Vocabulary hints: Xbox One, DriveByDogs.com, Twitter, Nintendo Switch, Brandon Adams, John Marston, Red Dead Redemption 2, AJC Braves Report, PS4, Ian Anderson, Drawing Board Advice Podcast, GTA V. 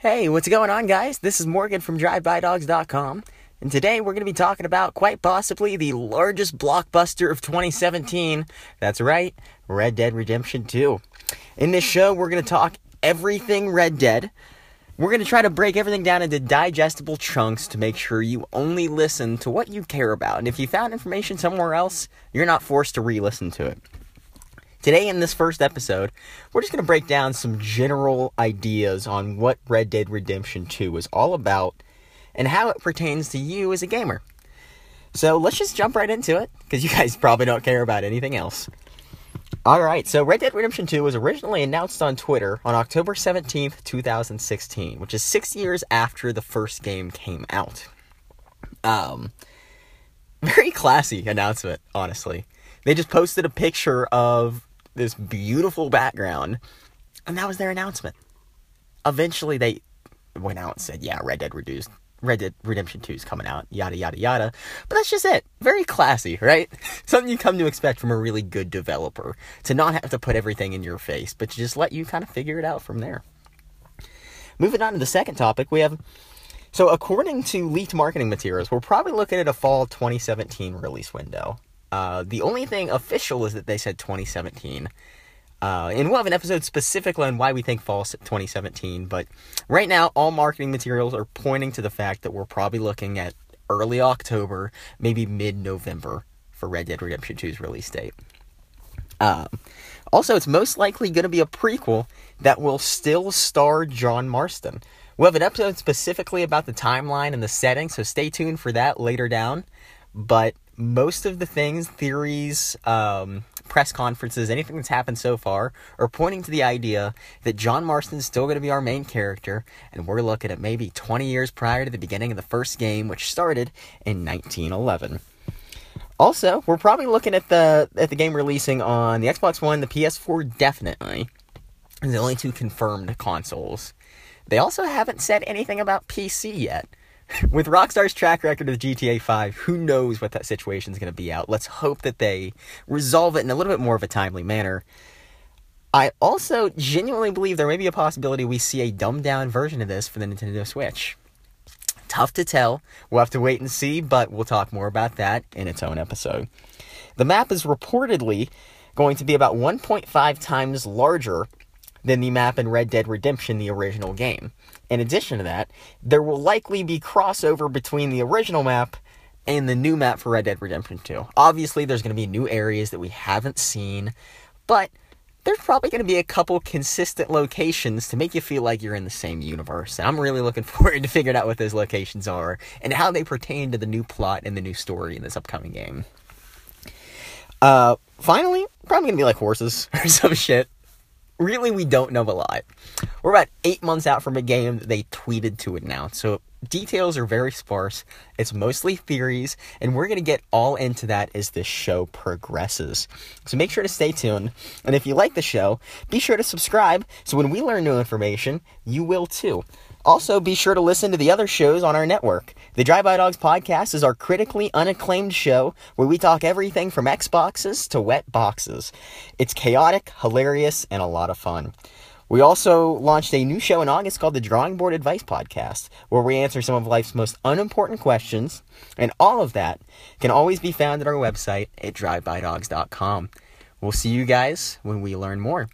Hey, what's going on, guys? This is Morgan from DriveByDogs.com, and today we're going to be talking about quite possibly the largest blockbuster of 2017. That's right, Red Dead Redemption 2. In this show, we're going to talk everything Red Dead. We're going to try to break everything down into digestible chunks to make sure you only listen to what you care about. And if you found information somewhere else, you're not forced to re-listen to it. Today, in this first episode, we're just going to break down some general ideas on what Red Dead Redemption 2 is all about and how it pertains to you as a gamer. So let's just jump right into it, because you guys probably don't care about anything else. Alright, so Red Dead Redemption 2 was originally announced on Twitter on October 17th, 2016, which is 6 years after the first game came out. Very classy announcement, honestly. They just posted a picture of this beautiful background, and that was their announcement. Eventually, they went out and said, yeah, Red Dead Redemption 2 is coming out, yada, yada, yada. But that's just it. Very classy, right? Something you come to expect from a really good developer, to not have to put everything in your face, but to just let you kind of figure it out from there. Moving on to the second topic, we have... So, according to leaked marketing materials, we're probably looking at a fall 2017 release window. The only thing official is that they said 2017. And we'll have an episode specifically on why we think fall 2017, but right now, all marketing materials are pointing to the fact that we're probably looking at early October, maybe mid-November, for Red Dead Redemption 2's release date. Also, it's most likely going to be a prequel that will still star John Marston. We'll have an episode specifically about the timeline and the setting, so stay tuned for that later down, but... most of the things, theories, press conferences, anything that's happened so far are pointing to the idea that John Marston's still going to be our main character, and we're looking at maybe 20 years prior to the beginning of the first game, which started in 1911. Also, we're probably looking at the game releasing on the Xbox One, the PS4, definitely. It's the only two confirmed consoles. They also haven't said anything about PC yet. With Rockstar's track record of GTA V, who knows what that situation's going to be out. Let's hope that they resolve it in a little bit more of a timely manner. I also genuinely believe there may be a possibility we see a dumbed-down version of this for the Nintendo Switch. Tough to tell. We'll have to wait and see, but we'll talk more about that in its own episode. The map is reportedly going to be about 1.5 times larger than the map in Red Dead Redemption, the original game. In addition to that, there will likely be crossover between the original map and the new map for Red Dead Redemption 2. Obviously, there's going to be new areas that we haven't seen, but there's probably going to be a couple consistent locations to make you feel like you're in the same universe. And I'm really looking forward to figuring out what those locations are and how they pertain to the new plot and the new story in this upcoming game. Finally, probably going to be like horses or some shit. Really, we don't know a lot. We're about 8 months out from a game that they tweeted to announce, so details are very sparse. It's mostly theories, and we're going to get all into that as this show progresses. So make sure to stay tuned, and if you like the show, be sure to subscribe, so when we learn new information, you will too. Also, be sure to listen to the other shows on our network. The Drive By Dogs podcast is our critically unacclaimed show where we talk everything from Xboxes to wet boxes. It's chaotic, hilarious, and a lot of fun. We also launched a new show in August called the Drawing Board Advice Podcast, where we answer some of life's most unimportant questions, and all of that can always be found at our website at DriveByDogs.com. We'll see you guys when we learn more.